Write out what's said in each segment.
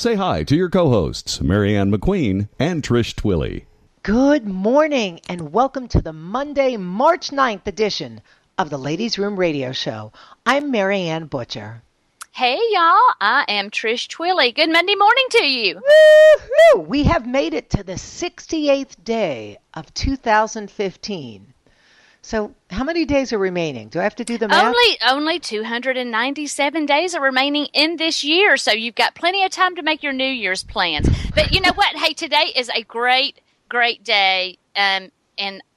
Say hi to your co-hosts, Marianne McQueen and Trish Twilley. Good morning and welcome to the Monday, March 9th edition of the Ladies Room Radio Show. I'm Marianne Butcher. Hey, y'all. I am Trish Twilley. Good Monday morning to you. Woo-hoo! We have made it to the 68th day of 2015. So how many days are remaining? Do I have to do the math? Only 297 days are remaining in this year, so you've got plenty of time to make your New Year's plans. But you know what? Hey, today is a great, great day in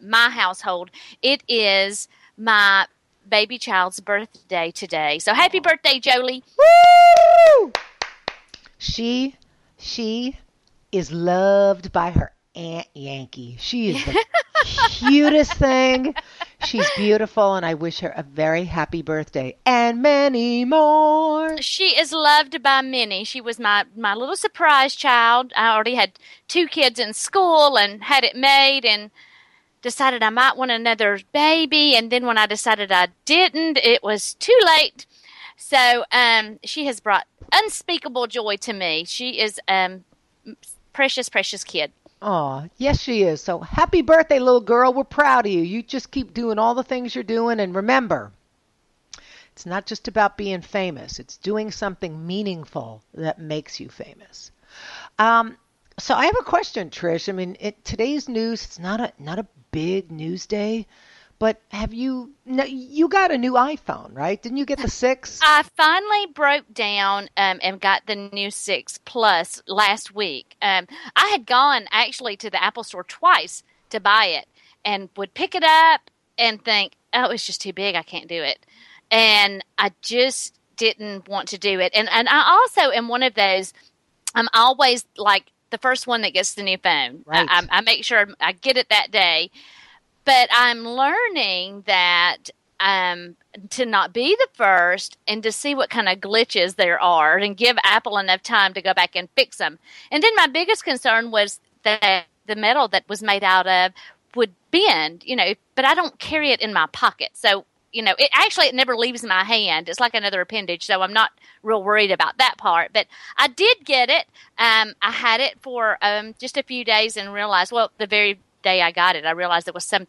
my household. It is my baby child's birthday today. So happy birthday, Jolie. Woo! She is loved by her Aunt Yankee. She is the cutest thing. She's beautiful, and I wish her a very happy birthday and many more. She is loved by many. She was my little surprise child. I already had two kids in school and had it made and decided I might want another baby. And then when I decided I didn't, it was too late. So she has brought unspeakable joy to me. She is precious, precious kid. Oh, yes, she is. So happy birthday, little girl. We're proud of you. You just keep doing all the things you're doing. And remember, it's not just about being famous. It's doing something meaningful that makes you famous. So I have a question, Trish. I mean, today's news, it's not a big news day. But you got a new iPhone, right? Didn't you get the 6? I finally broke down and got the new 6 Plus last week. I had gone actually to the Apple Store twice to buy it and would pick it up and think, oh, it's just too big. I can't do it. And I just didn't want to do it. And I also am one of those, I'm always like the first one that gets the new phone. Right. I make sure I get it that day. But I'm learning that to not be the first and to see what kind of glitches there are and give Apple enough time to go back and fix them. And then my biggest concern was that the metal that was made out of would bend, you know, but I don't carry it in my pocket. So, you know, it never leaves my hand. It's like another appendage, so I'm not real worried about that part. But I did get it. I had it for just a few days and realized, well, the very day I got it, I realized there was something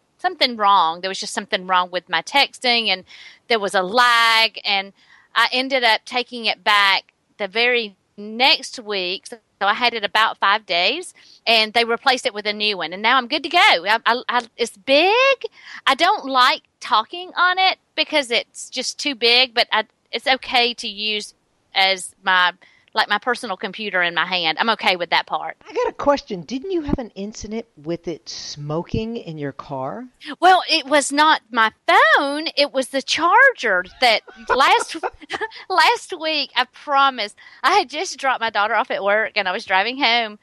wrong. There was just something wrong with my texting, and there was a lag, and I ended up taking it back the very next week. So I had it about 5 days, and they replaced it with a new one, and now I'm good to go. It's big. I don't like talking on it because it's just too big, but it's okay to use as my personal computer in my hand. I'm okay with that part. I got a question. Didn't you have an incident with it smoking in your car? Well, it was not my phone. It was the charger that last week, I promise. I had just dropped my daughter off at work, and I was driving home,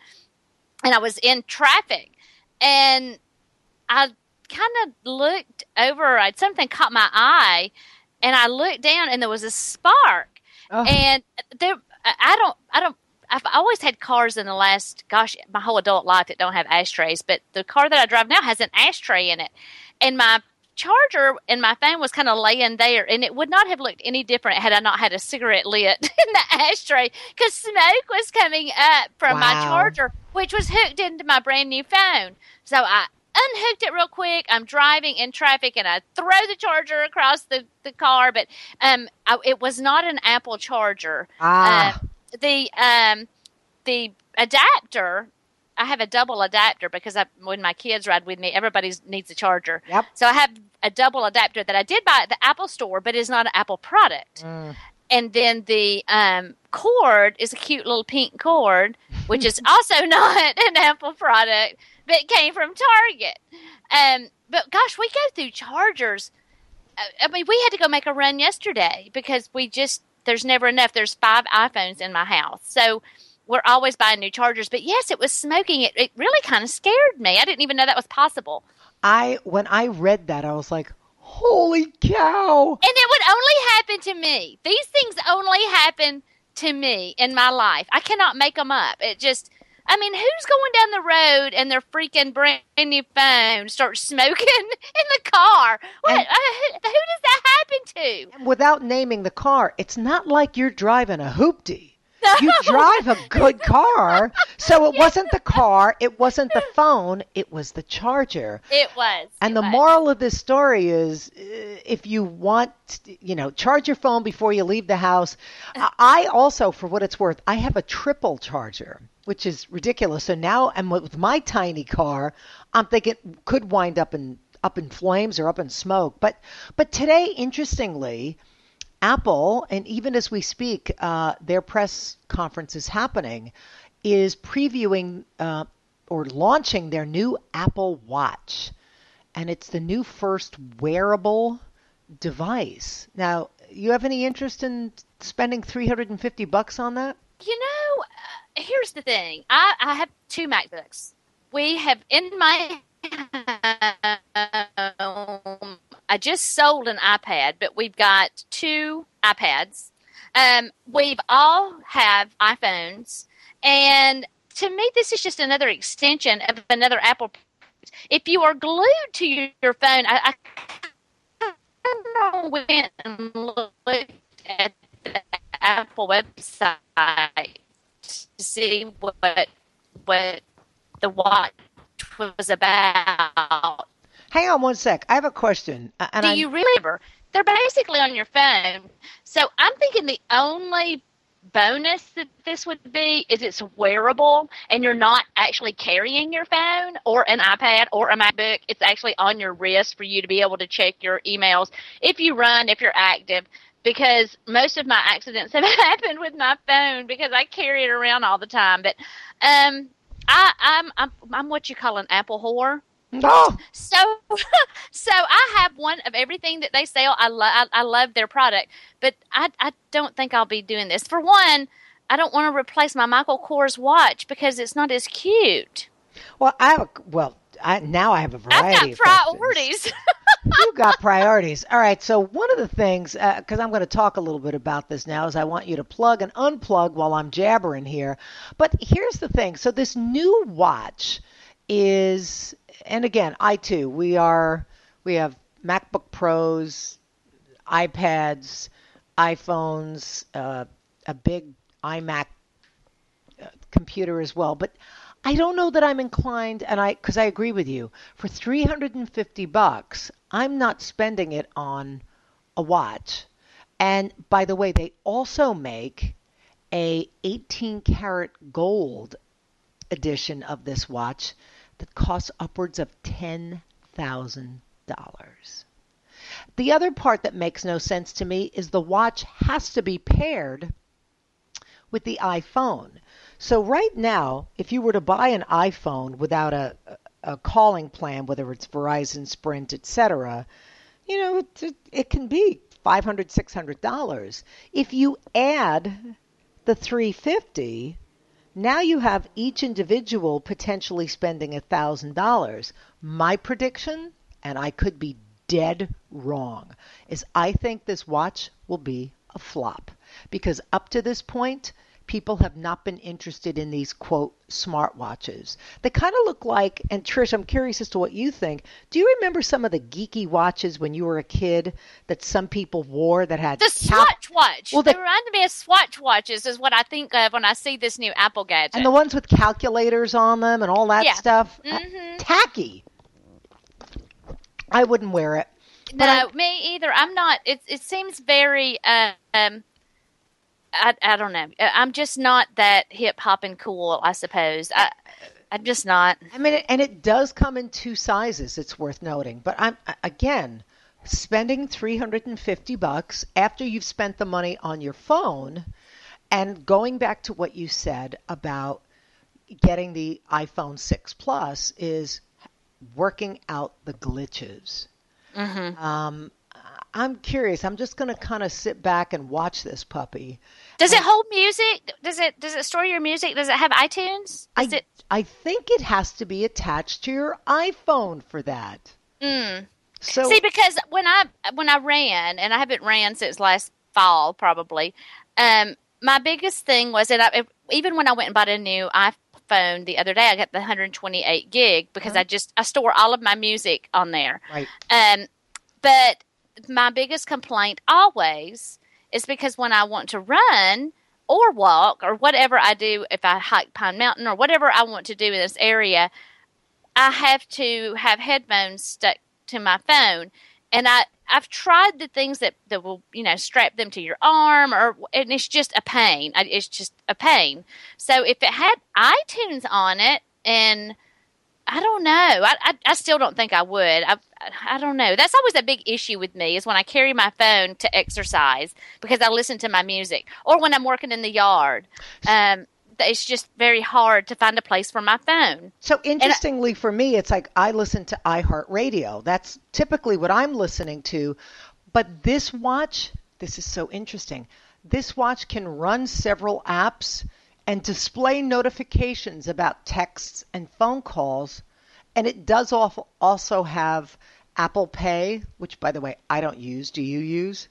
and I was in traffic. And I kind of looked over. Something caught my eye, and I looked down, and there was a spark. Oh. And there... I've always had cars in the last, my whole adult life that don't have ashtrays, but the car that I drive now has an ashtray in it. And my charger and my phone was kind of laying there, and it would not have looked any different had I not had a cigarette lit in the ashtray because smoke was coming up from my charger, which was hooked into my brand new phone. So I unhooked it real quick. I'm driving in traffic, and I throw the charger across the car, but it was not an Apple charger. The adapter, I have a double adapter because when my kids ride with me, everybody needs a charger. Yep. So I have a double adapter that I did buy at the Apple Store, but it's not an Apple product. And then the cord is a cute little pink cord, which is also not an Apple product. That came from Target. But gosh, we go through chargers. I mean, we had to go make a run yesterday because there's never enough. There's 5 iPhones in my house. So we're always buying new chargers. But yes, it was smoking. It really kind of scared me. I didn't even know that was possible. When I read that, I was like, holy cow. And it would only happen to me. These things only happen to me in my life. I cannot make them up. Who's going down the road and their freaking brand new phone starts smoking in the car? What? Who does that happen to? Without naming the car, it's not like you're driving a hoopty. No. You drive a good car. So it wasn't the car. It wasn't the phone. It was the charger. It was. And the moral of this story is if you want, you know, charge your phone before you leave the house. I also, for what it's worth, I have a triple charger, which is ridiculous. So now I'm with my tiny car. I'm thinking it could wind up in flames or up in smoke. But today, interestingly, Apple, and even as we speak, their press conference is happening, is previewing or launching their new Apple Watch. And it's the new first wearable device. Now, you have any interest in spending $350 on that? You know, here's the thing. I have two MacBooks. We have in my home, I just sold an iPad, but we've got two iPads. We've all have iPhones. And to me, this is just another extension of another Apple. If you are glued to your phone, I went and looked at the Apple website to see what the watch was about. Hang on one sec. I have a question. Do you remember? They're basically on your phone. So I'm thinking the only bonus that this would be is it's wearable and you're not actually carrying your phone or an iPad or a MacBook. It's actually on your wrist for you to be able to check your emails if you run, if you're active, because most of my accidents have happened with my phone because I carry it around all the time. But I'm what you call an Apple whore. Oh. So I have one of everything that they sell. I love their product, but I don't think I'll be doing this. For one, I don't want to replace my Michael Kors watch because it's not as cute. Well, I have a variety of priorities. You got priorities. All right. So one of the things, because I'm going to talk a little bit about this now, is I want you to plug and unplug while I'm jabbering here. But here's the thing. So this new watch is, and again, I too, we have MacBook Pros, iPads, iPhones, a big iMac computer as well. But I don't know that I'm inclined, because I agree with you, for $350, I'm not spending it on a watch. And by the way, they also make a 18-karat gold edition of this watch that costs upwards of $10,000. The other part that makes no sense to me is the watch has to be paired with the iPhone. So right now, if you were to buy an iPhone without a calling plan, whether it's Verizon, Sprint, etc., you know, it can be $500, $600. If you add the $350, now you have each individual potentially spending $1,000. My prediction, and I could be dead wrong, is I think this watch will be a flop because up to this point, people have not been interested in these, quote, smartwatches. They kind of look like, and Trish, I'm curious as to what you think. Do you remember some of the geeky watches when you were a kid that some people wore that had... The Swatch watch. Well, they remind me of Swatch watches is what I think of when I see this new Apple gadget. And the ones with calculators on them and all that stuff. Mm-hmm. Tacky. I wouldn't wear it. No, me either. I'm not. It seems very... I don't know. I'm just not that hip hop and cool, I suppose. I'm just not. I mean, and it does come in two sizes. It's worth noting. But I'm again spending $350 after you've spent the money on your phone, and going back to what you said about getting the iPhone 6 Plus is working out the glitches. Mm-hmm. I'm curious. I'm just going to kind of sit back and watch this puppy. Does it hold music? Does it store your music? Does it have iTunes? I think it has to be attached to your iPhone for that. Mm. So, see, because when I ran, and I haven't ran since last fall probably, my biggest thing was that even when I went and bought a new iPhone the other day, I got the 128 gig because I store all of my music on there. Right. But my biggest complaint always is because when I want to run, or walk or whatever I do, if I hike Pine Mountain or whatever I want to do in this area, I have to have headphones stuck to my phone. And I've tried the things that will, you know, strap them to your arm, and it's just a pain. It's just a pain. So if it had iTunes on it, and I don't know, I still don't think I would. I don't know. That's always a big issue with me, is when I carry my phone to exercise because I listen to my music, or when I'm working in the yard. It's just very hard to find a place for my phone. So interestingly, for me, it's like I listen to iHeartRadio. That's typically what I'm listening to. But this watch, this is so interesting. This watch can run several apps and display notifications about texts and phone calls. And it does also have Apple Pay, which, by the way, I don't use. Do you use?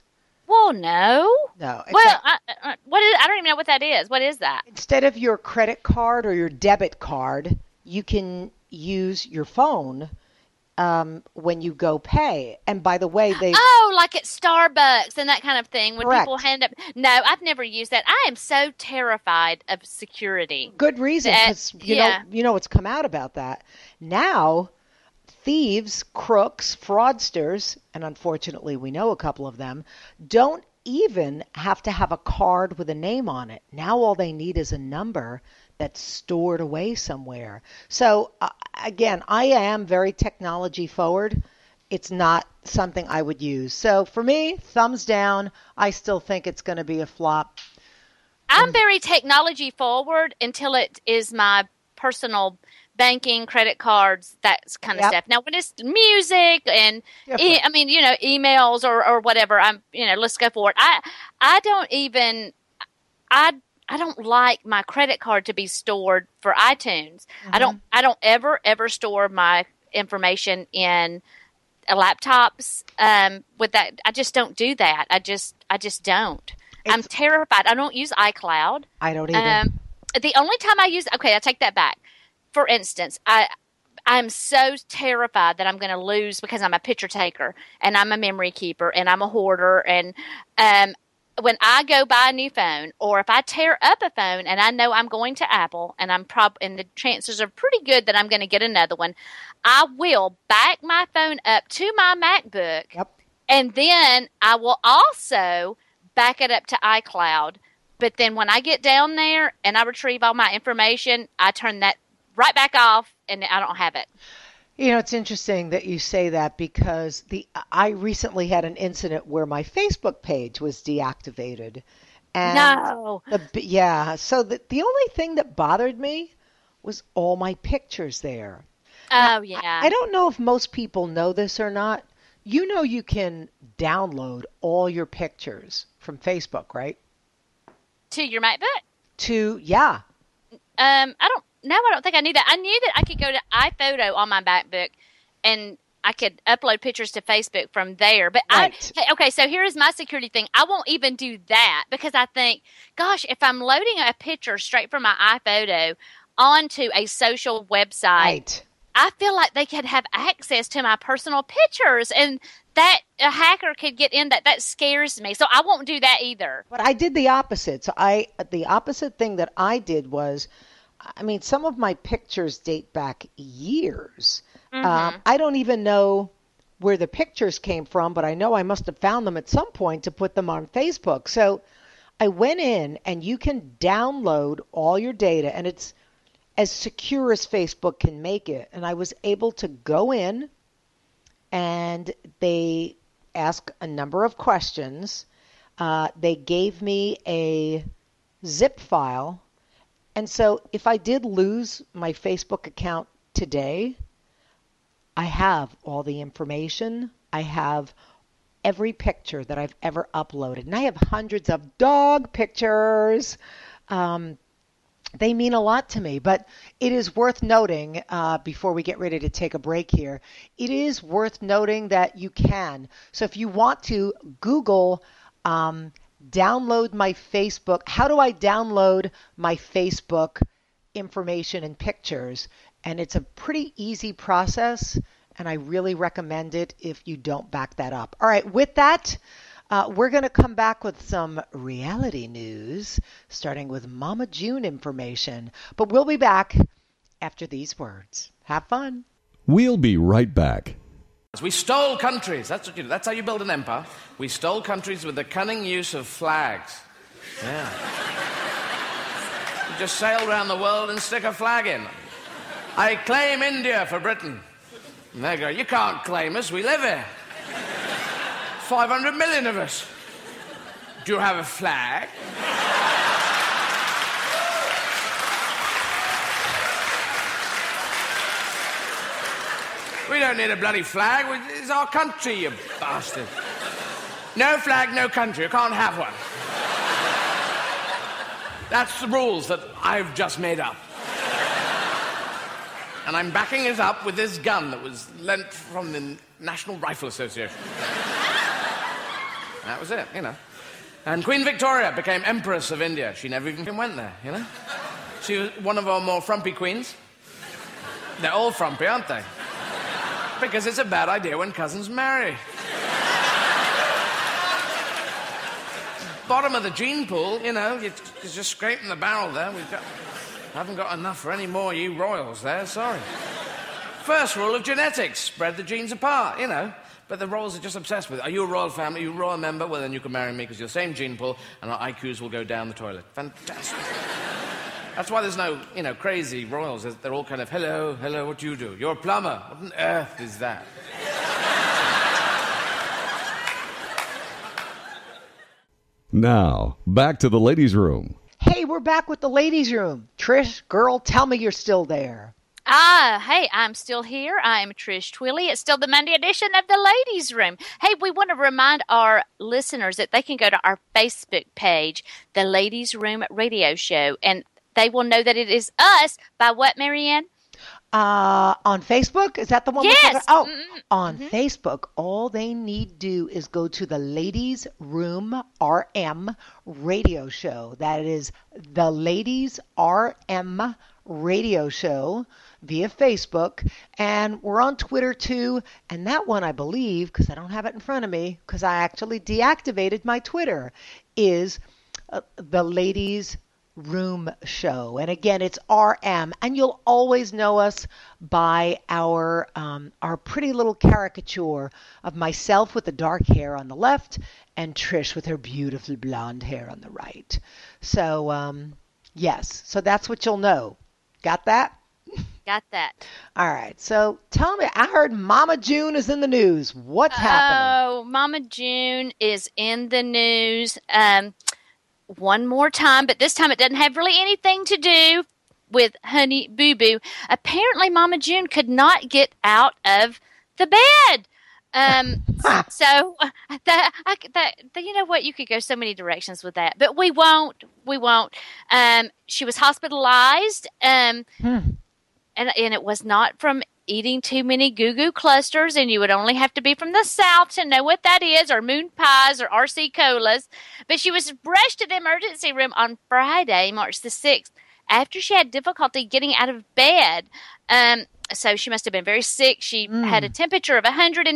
Well, no. No. Well, I don't even know what that is. What is that? Instead of your credit card or your debit card, you can use your phone when you go pay. And by the way, like at Starbucks and that kind of thing, when people hand up. No, I've never used that. I am so terrified of security. Good reason, because you know what's come out about that now. Thieves, crooks, fraudsters, and unfortunately we know a couple of them, don't even have to have a card with a name on it. Now all they need is a number that's stored away somewhere. So again, I am very technology forward. It's not something I would use. So for me, thumbs down. I still think it's going to be a flop. I'm very technology forward until it is my personal banking, credit cards, that kind of stuff. Now, when it's music and emails or whatever, let's go for it. I don't like my credit card to be stored for iTunes. Mm-hmm. I don't ever store my information in laptops with that. I just don't do that. I just don't. I'm terrified. I don't use iCloud. I don't either. The only time I take that back. For instance, I'm so terrified that I'm going to lose, because I'm a picture taker and I'm a memory keeper and I'm a hoarder. And when I go buy a new phone, or if I tear up a phone and I know I'm going to Apple, and and the chances are pretty good that I'm going to get another one, I will back my phone up to my MacBook, and then I will also back it up to iCloud. But then when I get down there and I retrieve all my information, I turn that right back off, and I don't have it. You know, it's interesting that you say that, because I recently had an incident where my Facebook page was deactivated. And so the only thing that bothered me was all my pictures there. Oh, yeah. I don't know if most people know this or not. You know you can download all your pictures from Facebook, right? To your MacBook? I don't think I knew that. I knew that I could go to iPhoto on my MacBook, and I could upload pictures to Facebook from there. But so here's my security thing. I won't even do that, because I think, gosh, if I'm loading a picture straight from my iPhoto onto a social website, I feel like they could have access to my personal pictures, and that a hacker could get in that. That scares me. So I won't do that either. But I did the opposite. So the opposite thing that I did was, I mean, some of my pictures date back years. Mm-hmm. I don't even know where the pictures came from, but I know I must have found them at some point to put them on Facebook. So I went in, and you can download all your data, and it's as secure as Facebook can make it. And I was able to go in, and they asked a number of questions. They gave me a zip file. And so if I did lose my Facebook account today, I have all the information. I have every picture that I've ever uploaded. And I have hundreds of dog pictures. They mean a lot to me. But it is worth noting, before we get ready to take a break here, it is worth noting that you can. So if you want to Google download my Facebook. How do I download my Facebook information and pictures? And it's a pretty easy process, and I really recommend it if you don't back that up. All right, with that, We're going to come back with some reality news, starting with Mama June information. But we'll be back after these words. Have fun. We'll be right back. We stole countries. That's what you do. That's how you build an empire. We stole countries with the cunning use of flags. Yeah. You just sail around the world and stick a flag in. I claim India for Britain. And they go, you can't claim us. We live here. 500 million of us. Do you have a flag? We don't need a bloody flag. It's our country, you bastard. No flag, no country. You can't have one. That's the rules that I've just made up. And I'm backing it up with this gun that was lent from the National Rifle Association. That was it, you know. And Queen Victoria became Empress of India. She never even went there, you know. She was one of our more frumpy queens. They're all frumpy, aren't they? Because it's a bad idea when cousins marry. Bottom of the gene pool, you know, you're just scraping the barrel there. Haven't got enough for any more you royals there, sorry. First rule of genetics, spread the genes apart, you know. But the royals are just obsessed with it. Are you a royal family? Are you a royal member? Well, then you can marry me because you're the same gene pool and our IQs will go down the toilet. Fantastic. That's why there's no, you know, crazy royals. They're all kind of, hello, hello, what do? You're a plumber. What on earth is that? Now, back to the ladies' room. Hey, we're back with the ladies' room. Trish, girl, tell me you're still there. Hey, I'm still here. I'm Trish Twilley. It's still the Monday edition of the Ladies Room. Hey, we want to remind our listeners that they can go to our Facebook page, the Ladies Room Radio Show, and they will know that it is us by what, Marianne? On Facebook? Is that the one? Yes. Oh, on Facebook, all they need do is go to the Ladies Room RM Radio Show. That is the Ladies RM Radio Show via Facebook. And we're on Twitter, too. And that one, I believe, because I don't have it in front of me, because I actually deactivated my Twitter, is the Ladies Room Show. And again, it's RM, and you'll always know us by our pretty little caricature of myself with the dark hair on the left and Trish with her beautiful blonde hair on the right. So yes, so that's what you'll know. Got that? Got that. All right. So tell me, I heard Mama June is in the news. What's happening? Oh, Mama June is in the news. One more time, but this time it doesn't have really anything to do with Honey Boo Boo. Apparently, Mama June could not get out of the bed. You know what? You could go so many directions with that, but we won't. We won't. She was hospitalized, and it was not from eating too many Goo Goo clusters, and you would only have to be from the South to know what that is, or moon pies, or RC colas. But she was rushed to the emergency room on Friday, March the 6th, after she had difficulty getting out of bed. So she must have been very sick. She had a temperature of 103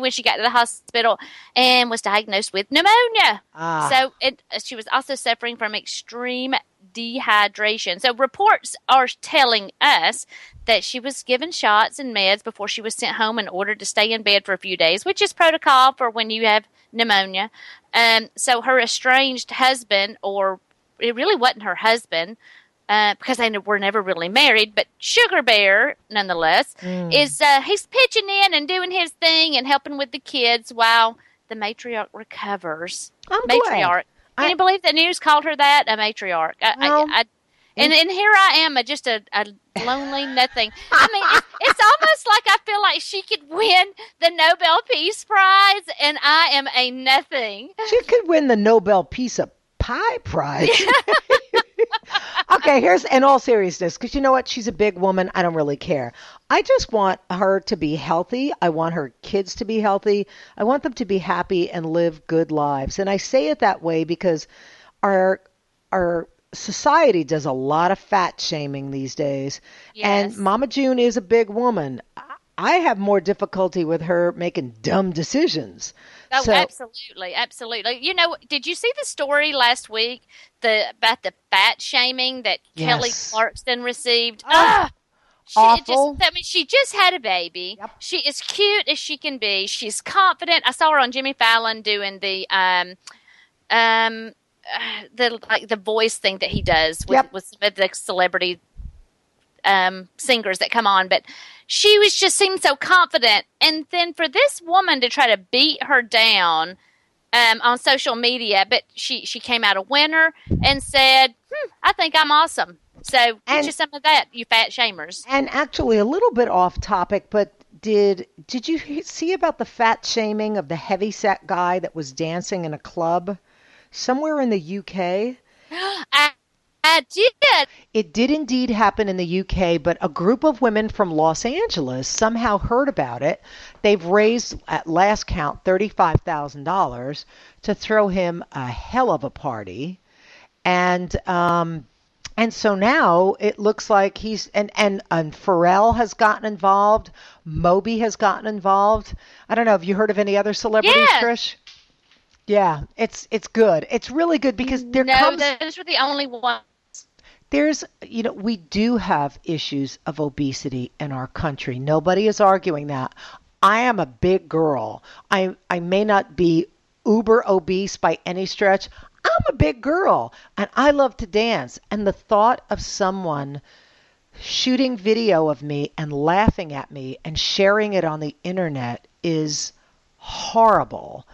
when she got to the hospital and was diagnosed with pneumonia. She was also suffering from extreme dehydration. So reports are telling us that she was given shots and meds before she was sent home and ordered to stay in bed for a few days, which is protocol for when you have pneumonia. So her estranged husband, or it really wasn't her husband, because they were never really married, but Sugar Bear, nonetheless, he's pitching in and doing his thing and helping with the kids while the matriarch recovers. I'm matriarch. Glad. Can you believe the news called her that? A matriarch. And here I am, just a lonely nothing. I mean, it's almost like I feel like she could win the Nobel Peace Prize, and I am a nothing. She could win the Nobel Piece of Pie Prize. Yeah. Okay, here's, in all seriousness, because you know what? She's a big woman. I don't really care. I just want her to be healthy. I want her kids to be healthy. I want them to be happy and live good lives. And I say it that way because our society does a lot of fat shaming these days. Yes. And Mama June is a big woman. I have more difficulty with her making dumb decisions. Oh, so, absolutely, absolutely. You know, did you see the story last week about the fat shaming that Kelly Clarkson received? Oh. Awful. She just had a baby. Yep. She is cute as she can be. She's confident. I saw her on Jimmy Fallon doing the voice thing that he does with the celebrity singers that come on. But she was just seemed so confident. And then for this woman to try to beat her down on social media, but she came out a winner and said, I think I'm awesome. So get you some of that, you fat shamers. And actually a little bit off topic, but did you see about the fat shaming of the heavyset guy that was dancing in a club somewhere in the UK? I did. It did indeed happen in the UK, but a group of women from Los Angeles somehow heard about it. They've raised, at last count, $35,000 to throw him a hell of a party. And so now it looks like he's and Pharrell has gotten involved. Moby has gotten involved. I don't know. Have you heard of any other celebrities, Trish? Yeah, it's good. It's really good because those were the only ones. We do have issues of obesity in our country. Nobody is arguing that. I am a big girl. I may not be uber obese by any stretch. I'm a big girl and I love to dance. And the thought of someone shooting video of me and laughing at me and sharing it on the internet is horrible.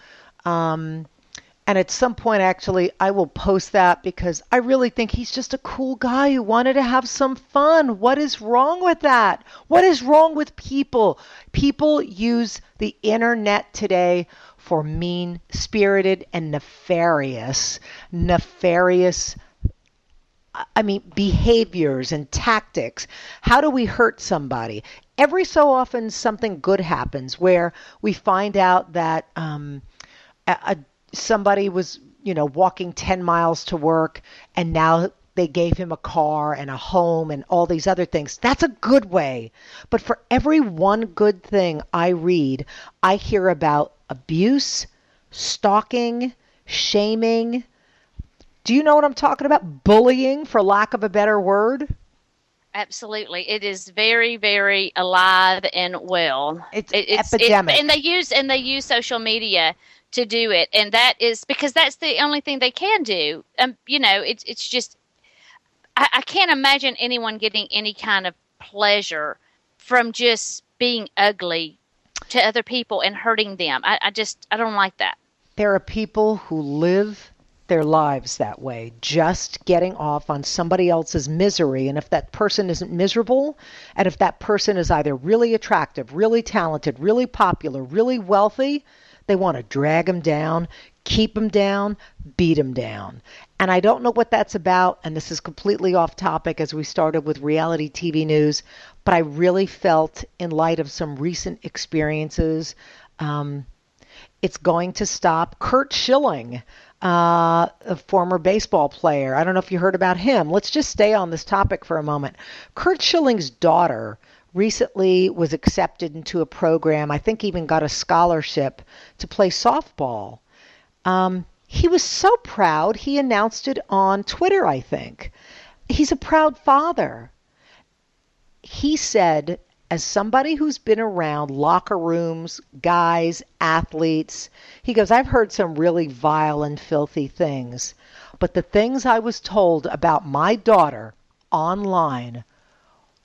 And at some point, actually, I will post that because I really think he's just a cool guy who wanted to have some fun. What is wrong with that? What is wrong with people? People use the internet today for mean-spirited and nefarious behaviors and tactics. How do we hurt somebody? Every so often something good happens where we find out that somebody was, walking 10 miles to work and now they gave him a car and a home and all these other things. That's a good way. But for every one good thing I read, I hear about abuse, stalking, shaming. Do you know what I'm talking about? Bullying, for lack of a better word. Absolutely. It is very, very alive and well. It's epidemic. And they use social media to do it. And that is because that's the only thing they can do. It's just, I can't imagine anyone getting any kind of pleasure from just being ugly to other people and hurting them. I don't like that. There are people who live their lives that way, just getting off on somebody else's misery. And if that person isn't miserable, and if that person is either really attractive, really talented, really popular, really wealthy, they want to drag them down, keep them down, beat them down. And I don't know what that's about. And this is completely off topic as we started with reality TV news. But I really felt, in light of some recent experiences, it's going to stop. Curt Schilling, a former baseball player. I don't know if you heard about him. Let's just stay on this topic for a moment. Curt Schilling's daughter recently was accepted into a program. I think even got a scholarship to play softball. He was so proud. He announced it on Twitter, I think. He's a proud father. He said, as somebody who's been around locker rooms, guys, athletes, he goes, I've heard some really vile and filthy things, but the things I was told about my daughter online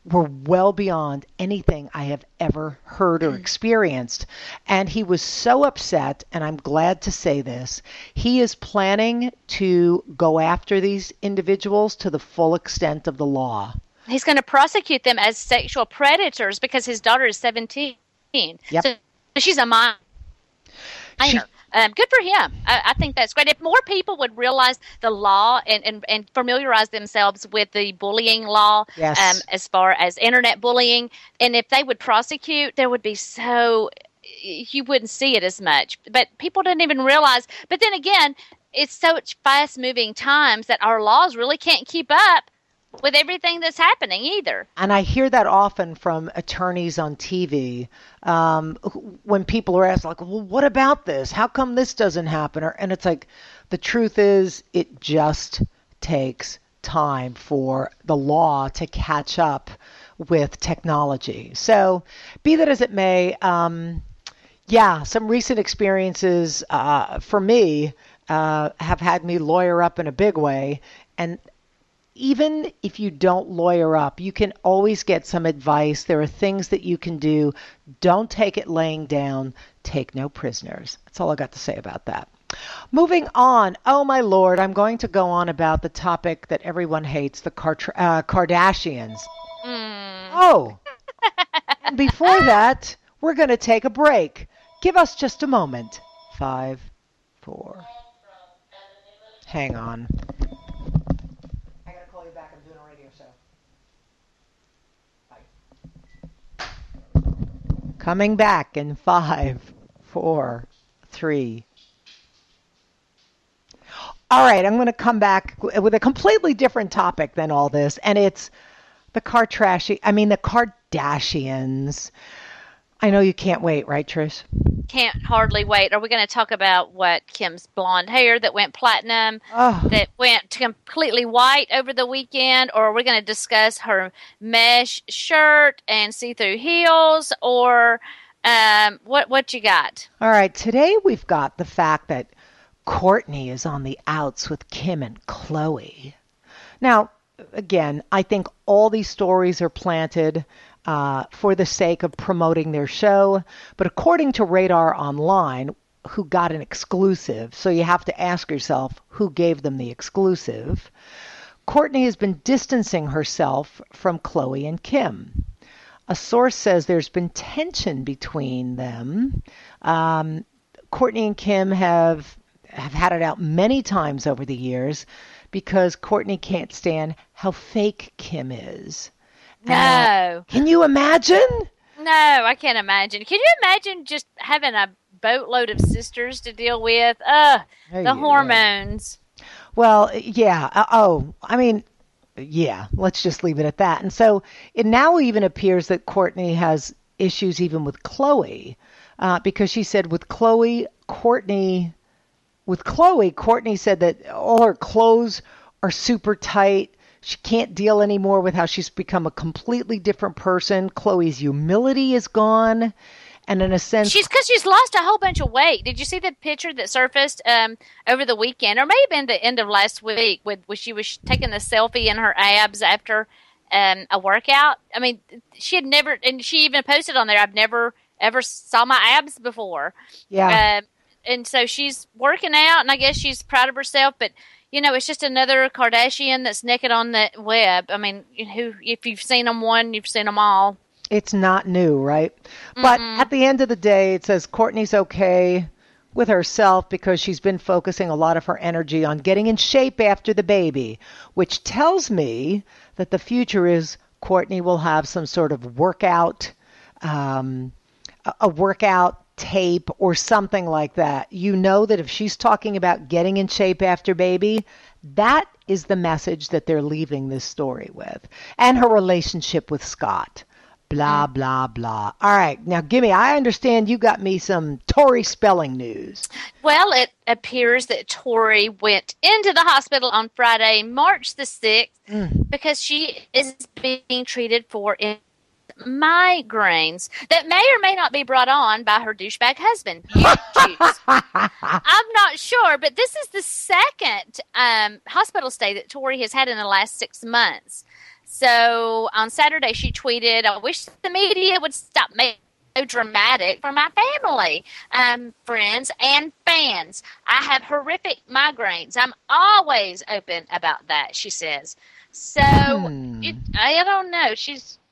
were well beyond anything I have ever heard or experienced. And he was so upset, and I'm glad to say this, he is planning to go after these individuals to the full extent of the law. He's going to prosecute them as sexual predators because his daughter is 17. Yep. So she's a minor. Good for him. I think that's great. If more people would realize the law and familiarize themselves with the bullying law, as far as internet bullying, and if they would prosecute, there would be you wouldn't see it as much. But people didn't even realize. But then again, it's such fast-moving times that our laws really can't keep up with everything that's happening either. And I hear that often from attorneys on TV when people are asked, like, well, what about this? How come this doesn't happen? And it's like, the truth is, it just takes time for the law to catch up with technology. So be that as it may, yeah, some recent experiences for me have had me lawyer up in a big way. And even if you don't lawyer up, you can always get some advice. There are things that you can do. Don't take it laying down. Take no prisoners. That's all I got to say about that. Moving on. Oh, my Lord. I'm going to go on about the topic that everyone hates, the Kardashians. Mm. Oh, and before that, we're going to take a break. Give us just a moment. 5, 4. Hang on. Coming back in 5, 4, 3. All right, I'm going to come back with a completely different topic than all this, and it's the Kardashians. I know you can't wait, right, Trish? Can't hardly wait. Are we going to talk about what Kim's blonde hair that went platinum, that went completely white over the weekend? Or are we going to discuss her mesh shirt and see-through heels? Or what you got? All right. Today we've got the fact that Kourtney is on the outs with Kim and Khloé. Now, again, I think all these stories are planted for the sake of promoting their show. But according to Radar Online, who got an exclusive, so you have to ask yourself who gave them the exclusive, Kourtney has been distancing herself from Khloé and Kim. A source says there's been tension between them. Kourtney and Kim have had it out many times over the years because Kourtney can't stand how fake Kim is. No. Can you imagine? No, I can't imagine. Can you imagine just having a boatload of sisters to deal with? Hormones. Well, yeah. Let's just leave it at that. And so it now even appears that Kourtney has issues even with Khloé, because she said with Khloé, Kourtney said that all her clothes are super tight. She can't deal anymore with how she's become a completely different person. Khloé's humility is gone. And in a sense... Because she's lost a whole bunch of weight. Did you see the picture that surfaced over the weekend? Or maybe in the end of last week when she was taking the selfie in her abs after a workout. I mean, she had never... And she even posted on there, I've never ever saw my abs before. Yeah. And so she's working out, and I guess she's proud of herself, but... You know, it's just another Kardashian that's naked on the web. I mean, if you've seen them one, you've seen them all. It's not new, right? Mm-mm. But at the end of the day, it says Kourtney's okay with herself because she's been focusing a lot of her energy on getting in shape after the baby, which tells me that the future is Kourtney will have some sort of workout, a workout tape or something like that. You know that if she's talking about getting in shape after baby, that is the message that they're leaving this story with. And her relationship with Scott. Blah, blah, blah. All right. Now, I understand you got me some Tori Spelling news. Well, it appears that Tori went into the hospital on Friday, March the 6th, because she is being treated for migraines that may or may not be brought on by her douchebag husband. I'm not sure, but this is the second hospital stay that Tori has had in the last 6 months. So on Saturday, she tweeted, I wish the media would stop making it so dramatic for my family, friends, and fans. I have horrific migraines. I'm always open about that, she says. So I don't know.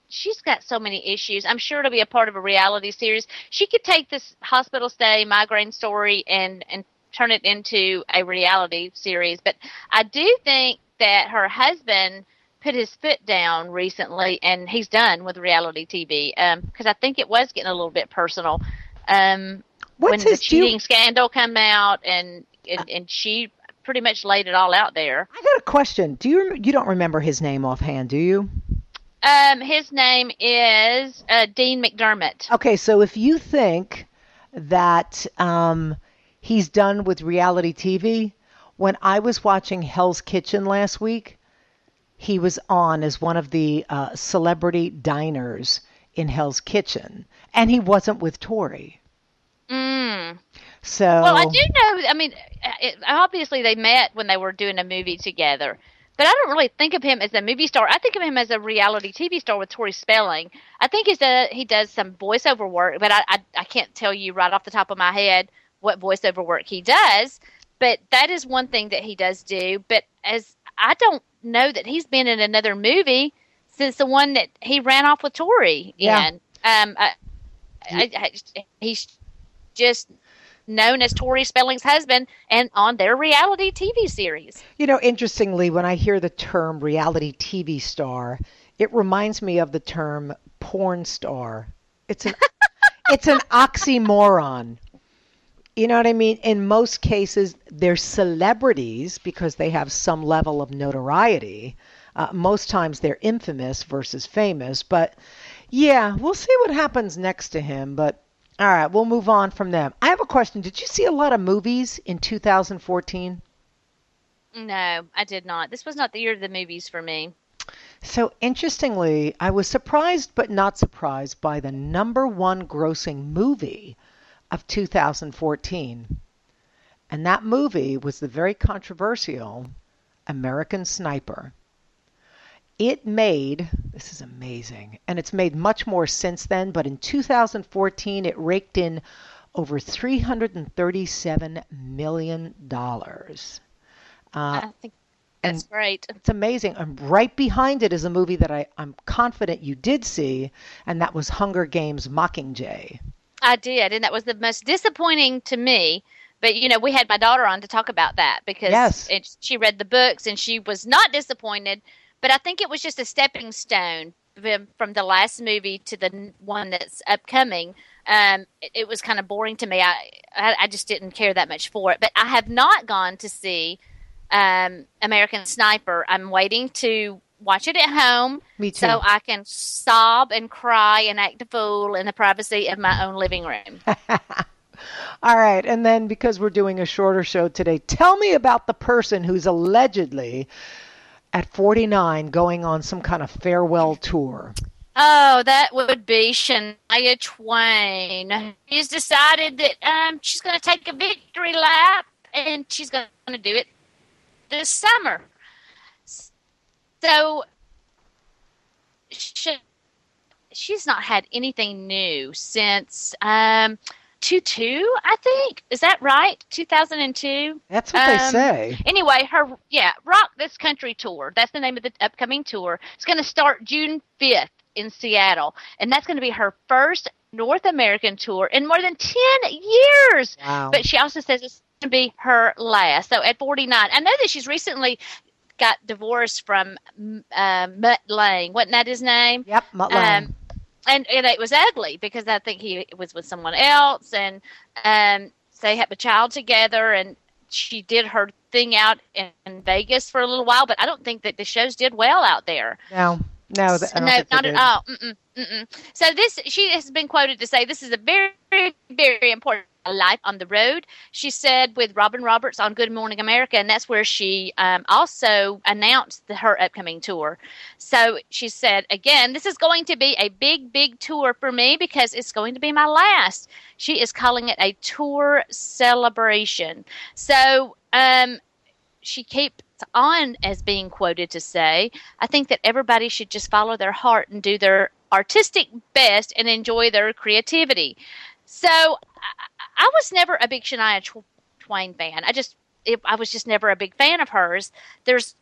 She's got so many issues. I'm sure it'll be a part of a reality series. She could take this hospital stay migraine story and turn it into a reality series. But I do think that her husband put his foot down recently, and he's done with reality TV because I think it was getting a little bit personal. When the cheating scandal came out, and she pretty much laid it all out there. I got a question. Do you don't remember his name offhand, do you? His name is Dean McDermott. Okay, so if you think that he's done with reality TV, when I was watching Hell's Kitchen last week, he was on as one of the celebrity diners in Hell's Kitchen, and he wasn't with Tori. Mm. So, well, I do know. I mean, obviously they met when they were doing a movie together. But I don't really think of him as a movie star. I think of him as a reality TV star with Tori Spelling. I think he does some voiceover work, but I can't tell you right off the top of my head what voiceover work he does. But that is one thing that he does do. But as I don't know that he's been in another movie since the one that he ran off with Tori in. He's just known as Tori Spelling's husband and on their reality TV series. You know, interestingly, when I hear the term reality TV star, it reminds me of the term porn star. It's an oxymoron. You know what I mean? In most cases, they're celebrities because they have some level of notoriety. Most times they're infamous versus famous. But yeah, we'll see what happens next to him. But all right, we'll move on from them. I have a question. Did you see a lot of movies in 2014? No, I did not. This was not the year of the movies for me. So interestingly, I was surprised but not surprised by the number one grossing movie of 2014. And that movie was the very controversial American Sniper. It made, this is amazing, and it's made much more since then, but in 2014, it raked in over $337 million. I think that's great. It's amazing. And right behind it is a movie that I'm confident you did see, and that was Hunger Games: Mockingjay. I did, and that was the most disappointing to me. But, you know, we had my daughter on to talk about that because she read the books and she was not disappointed. But I think it was just a stepping stone from the last movie to the one that's upcoming. It was kind of boring to me. I just didn't care that much for it. But I have not gone to see American Sniper. I'm waiting to watch it at home. Me too. So I can sob and cry and act a fool in the privacy of my own living room. All right. And then because we're doing a shorter show today, tell me about the person who's allegedly at 49 going on some kind of farewell tour. Oh, that would be Shania Twain. She's decided that she's going to take a victory lap and she's going to do it this summer. So she's not had anything new since 2002, I think. Is that right? 2002? That's what they say. Anyway, Rock This Country Tour. That's the name of the upcoming tour. It's going to start June 5th in Seattle. And that's going to be her first North American tour in more than 10 years. Wow. But she also says it's going to be her last. So at 49, I know that she's recently got divorced from Mutt Lange. Wasn't that his name? Yep, Mutt Lange. And it was ugly because I think he was with someone else, and they had a child together, and she did her thing out in Vegas for a little while, but I don't think that the shows did well out there. No, not at all. So she has been quoted to say, this is a very, very important life on the road, she said, with Robin Roberts on Good Morning America, and that's where she also announced her upcoming tour. So she said, again, this is going to be a big, big tour for me because it's going to be my last. She is calling it a tour celebration. So she keeps on as being quoted to say, I think that everybody should just follow their heart and do their artistic best and enjoy their creativity. So I was never a big Shania Twain fan. I was just never a big fan of hers.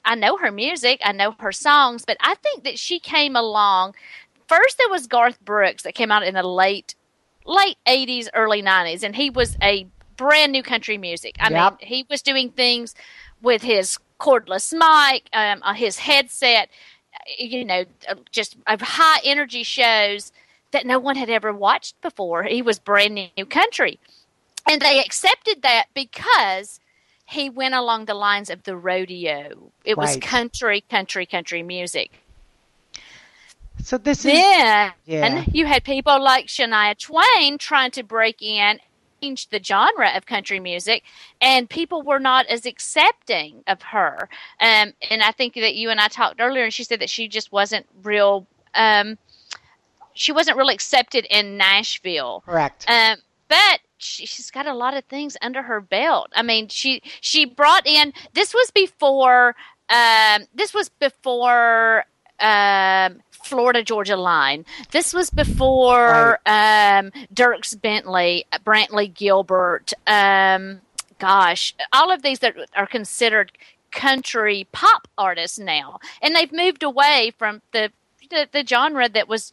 I know her music, I know her songs, but I think that she came along. First, there was Garth Brooks that came out in the late 80s, early 90s, and he was a brand new country music. I mean, he was doing things with his cordless mic, his headset, you know, just high energy shows that no one had ever watched before. He was brand new country. And they accepted that because he went along the lines of the rodeo. It was country music. So then you had people like Shania Twain trying to break in, change the genre of country music, and people were not as accepting of her. And I think that you and I talked earlier, and she said that she just wasn't real. She wasn't really accepted in Nashville. Correct. But she's got a lot of things under her belt. I mean, she brought in. This was before. Florida Georgia Line. This was before Dierks Bentley, Brantley Gilbert. All of these that are considered country pop artists now, and they've moved away from the genre that was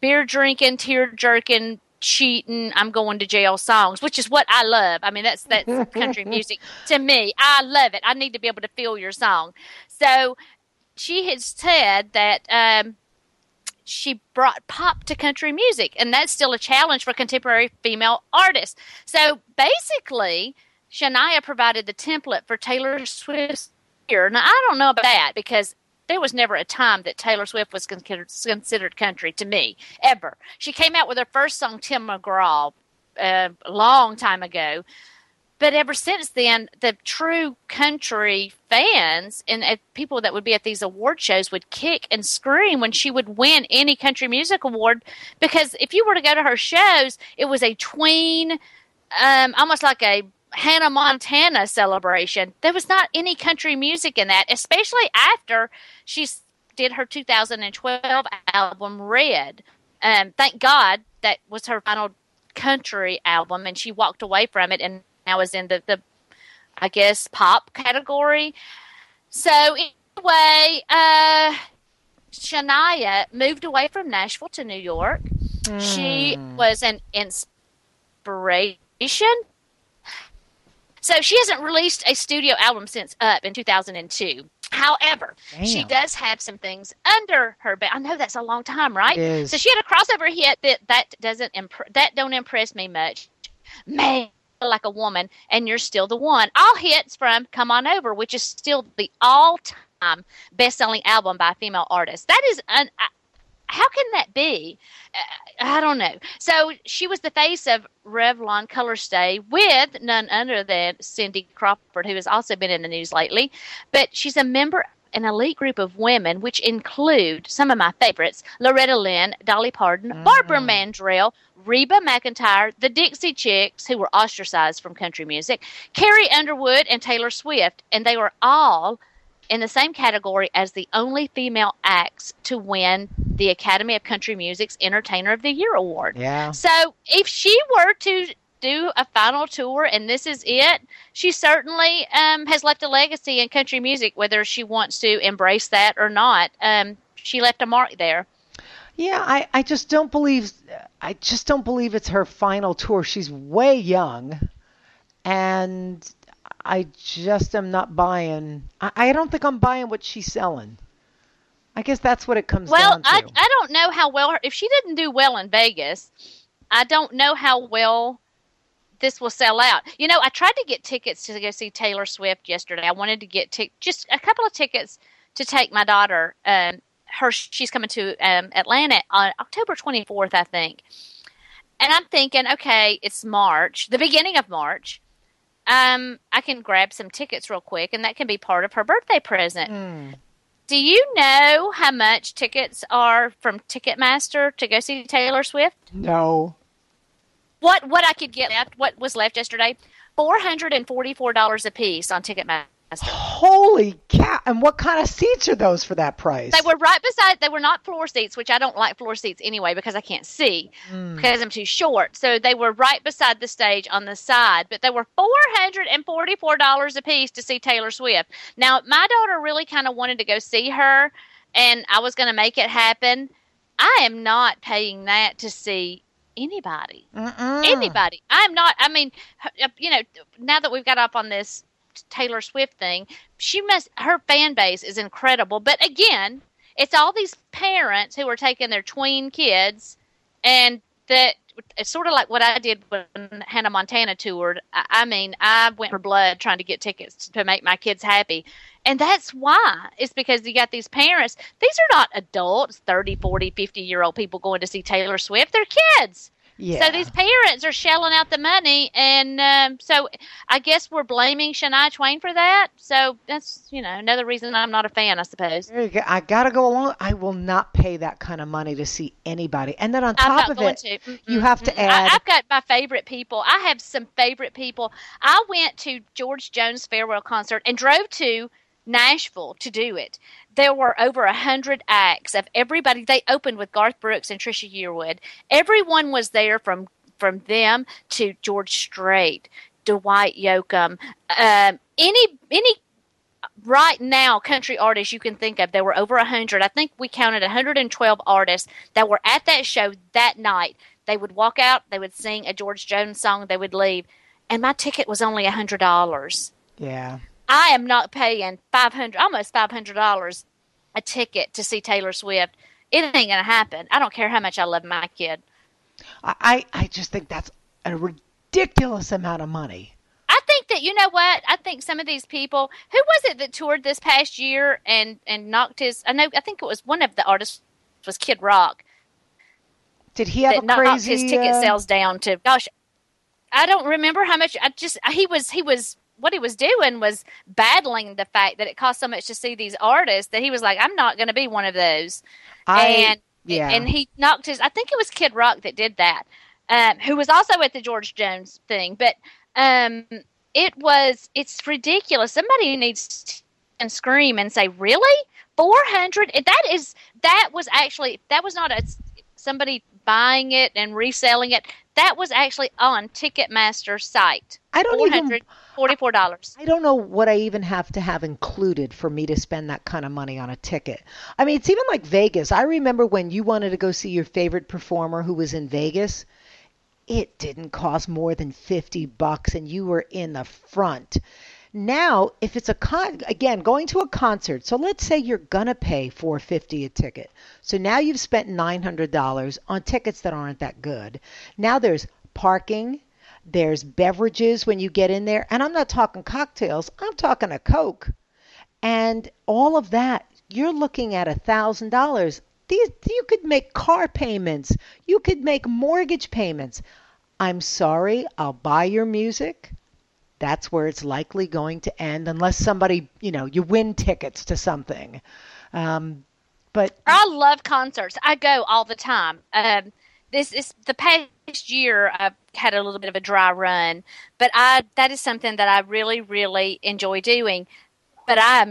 beer drinking, tear jerking, cheating, I'm going to jail songs, which is what I love. I mean, that's country music to me. I love it. I need to be able to feel your song. So she had said that. She brought pop to country music, and that's still a challenge for contemporary female artists. So basically, Shania provided the template for Taylor Swift's career. Now, I don't know about that, because there was never a time that Taylor Swift was considered country to me, ever. She came out with her first song, Tim McGraw, a long time ago. But ever since then, the true country fans and people that would be at these award shows would kick and scream when she would win any country music award, because if you were to go to her shows, it was a tween, almost like a Hannah Montana celebration. There was not any country music in that, especially after she did her 2012 album, Red. Thank God that was her final country album, and she walked away from it and I was in the pop category. So anyway, Shania moved away from Nashville to New York. She was an inspiration. So she hasn't released a studio album since Up in 2002. However, she does have some things under her belt. I know that's a long time, right? It is. So she had a crossover hit that don't impress me much. Man. Like a Woman, and You're Still the One. All hits from Come On Over, which is still the all-time best-selling album by a female artist. That is, how can that be? I don't know. So she was the face of Revlon Color Stay with none other than Cindy Crawford, who has also been in the news lately. But she's a member of an elite group of women, which include some of my favorites, Loretta Lynn, Dolly Parton, Barbara Mandrell, Reba McEntire, the Dixie Chicks, who were ostracized from country music, Carrie Underwood, and Taylor Swift, and they were all in the same category as the only female acts to win the Academy of Country Music's Entertainer of the Year award. Yeah. So if she were to do a final tour and this is it, she certainly has left a legacy in country music, whether she wants to embrace that or not. She left a mark there. Yeah, I just don't believe it's her final tour. She's way young, and I just am not buying. I don't think I'm buying what she's selling. I guess that's what it comes down to. Well, I don't know how well if she didn't do well in Vegas, I don't know how well this will sell out. You know, I tried to get tickets to go see Taylor Swift yesterday. I wanted to get just a couple of tickets to take my daughter. She's coming to Atlanta on October 24th, I think. And I'm thinking, okay, it's March, the beginning of March. I can grab some tickets real quick, and that can be part of her birthday present. Do you know how much tickets are from Ticketmaster to go see Taylor Swift? No. What I could get left? What was left yesterday? $444 a piece on Ticketmaster. Holy cow! And what kind of seats are those for that price? They were they were not floor seats, which I don't like floor seats anyway because I can't see because I'm too short. So they were right beside the stage on the side, but they were $444 a piece to see Taylor Swift. Now, my daughter really kind of wanted to go see her, and I was going to make it happen. I am not paying that to see anybody. Anybody. I'm not. I mean, you know, now that we've got up on this Taylor Swift thing, her fan base is incredible, but again, it's all these parents who are taking their tween kids and that it's sort of like what I did when Hannah Montana toured. I mean, I went for blood trying to get tickets to make my kids happy. And that's why. It's because you got these parents. These are not adults, 30, 40, 50-year-old people going to see Taylor Swift. They're kids. Yeah. So these parents are shelling out the money. And so I guess we're blaming Shania Twain for that. So that's, you know, another reason I'm not a fan, I suppose. There you go. I got to go along. I will not pay that kind of money to see anybody. And then on top of it, you have to add. I've got my favorite people. I have some favorite people. I went to George Jones' farewell concert and drove to Nashville to do it. There were over 100 acts of everybody. They opened with Garth Brooks and Trisha Yearwood. Everyone was there from them to George Strait, Dwight Yoakam, any right now country artists you can think of. There were over 100. I think we counted 112 artists that were at that show that night. They would walk out. They would sing a George Jones song. They would leave. And my ticket was only $100. Yeah. I am not paying almost $500 a ticket to see Taylor Swift. It ain't going to happen. I don't care how much I love my kid. I just think that's a ridiculous amount of money. I think that, you know what? I think some of these people, who was it that toured this past year and knocked his, I think it was one of the artists was Kid Rock. Did he have knocked his ticket sales down to, gosh, I don't remember how much. What he was doing was battling the fact that it cost so much to see these artists that he was like, I'm not going to be one of those. And he knocked his, I think it was Kid Rock that did that, who was also at the George Jones thing. But it's ridiculous. Somebody needs to scream and say, really? 400? That was not somebody buying it and reselling it. That was actually on Ticketmaster's site. $444. I don't know what I even have to have included for me to spend that kind of money on a ticket. I mean, it's even like Vegas. I remember when you wanted to go see your favorite performer who was in Vegas, it didn't cost more than $50 and you were in the front. Now, if it's going to a concert, so let's say you're going to pay $450 a ticket. So now you've spent $900 on tickets that aren't that good. Now there's parking, there's beverages when you get in there, and I'm not talking cocktails, I'm talking a Coke. And all of that, you're looking at $1,000. You could make car payments, you could make mortgage payments. I'm sorry, I'll buy your music. That's where it's likely going to end unless somebody, you win tickets to something. But I love concerts. I go all the time. This is the past year I've had a little bit of a dry run, but that is something that I really, really enjoy doing. But I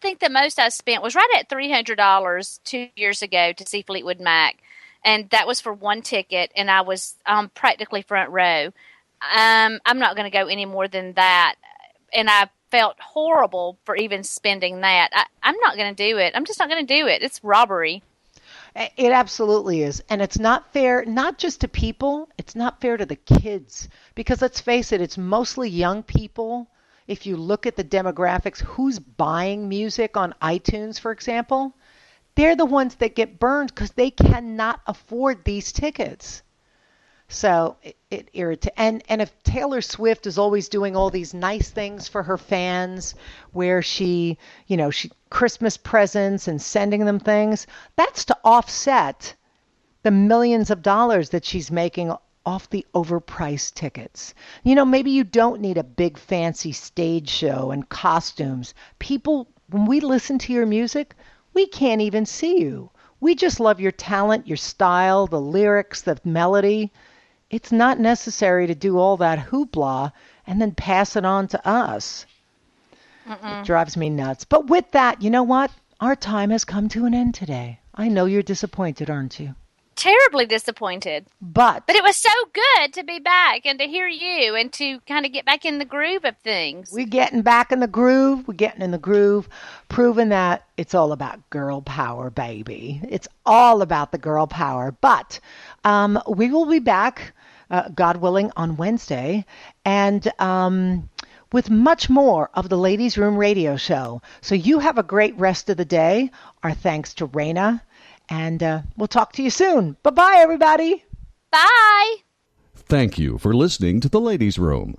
think the most I spent was right at $300 2 years ago to see Fleetwood Mac. And that was for one ticket. And I was practically front row. I'm not going to go any more than that. And I felt horrible for even spending that. I'm not going to do it. I'm just not going to do it. It's robbery. It absolutely is. And it's not fair, not just to people, it's not fair to the kids. Because let's face it, it's mostly young people. If you look at the demographics, who's buying music on iTunes, for example, they're the ones that get burned because they cannot afford these tickets. So it irritates. And if Taylor Swift is always doing all these nice things for her fans where she Christmas presents and sending them things, that's to offset the millions of dollars that she's making off the overpriced tickets. Maybe you don't need a big fancy stage show and costumes. People, when we listen to your music, we can't even see you. We just love your talent, your style, the lyrics, the melody. It's not necessary to do all that hoopla and then pass it on to us. It drives me nuts. But with that, you know what? Our time has come to an end today. I know you're disappointed, aren't you? Terribly disappointed. But it was so good to be back and to hear you and to kind of get back in the groove of things. We're getting back in the groove. We're getting in the groove, proving that it's all about girl power, baby. It's all about the girl power. But we will be back, God willing, on Wednesday. And with much more of the Ladies Room Radio Show. So you have a great rest of the day. Our thanks to Raina. And we'll talk to you soon. Bye-bye, everybody. Bye. Thank you for listening to The Ladies Room.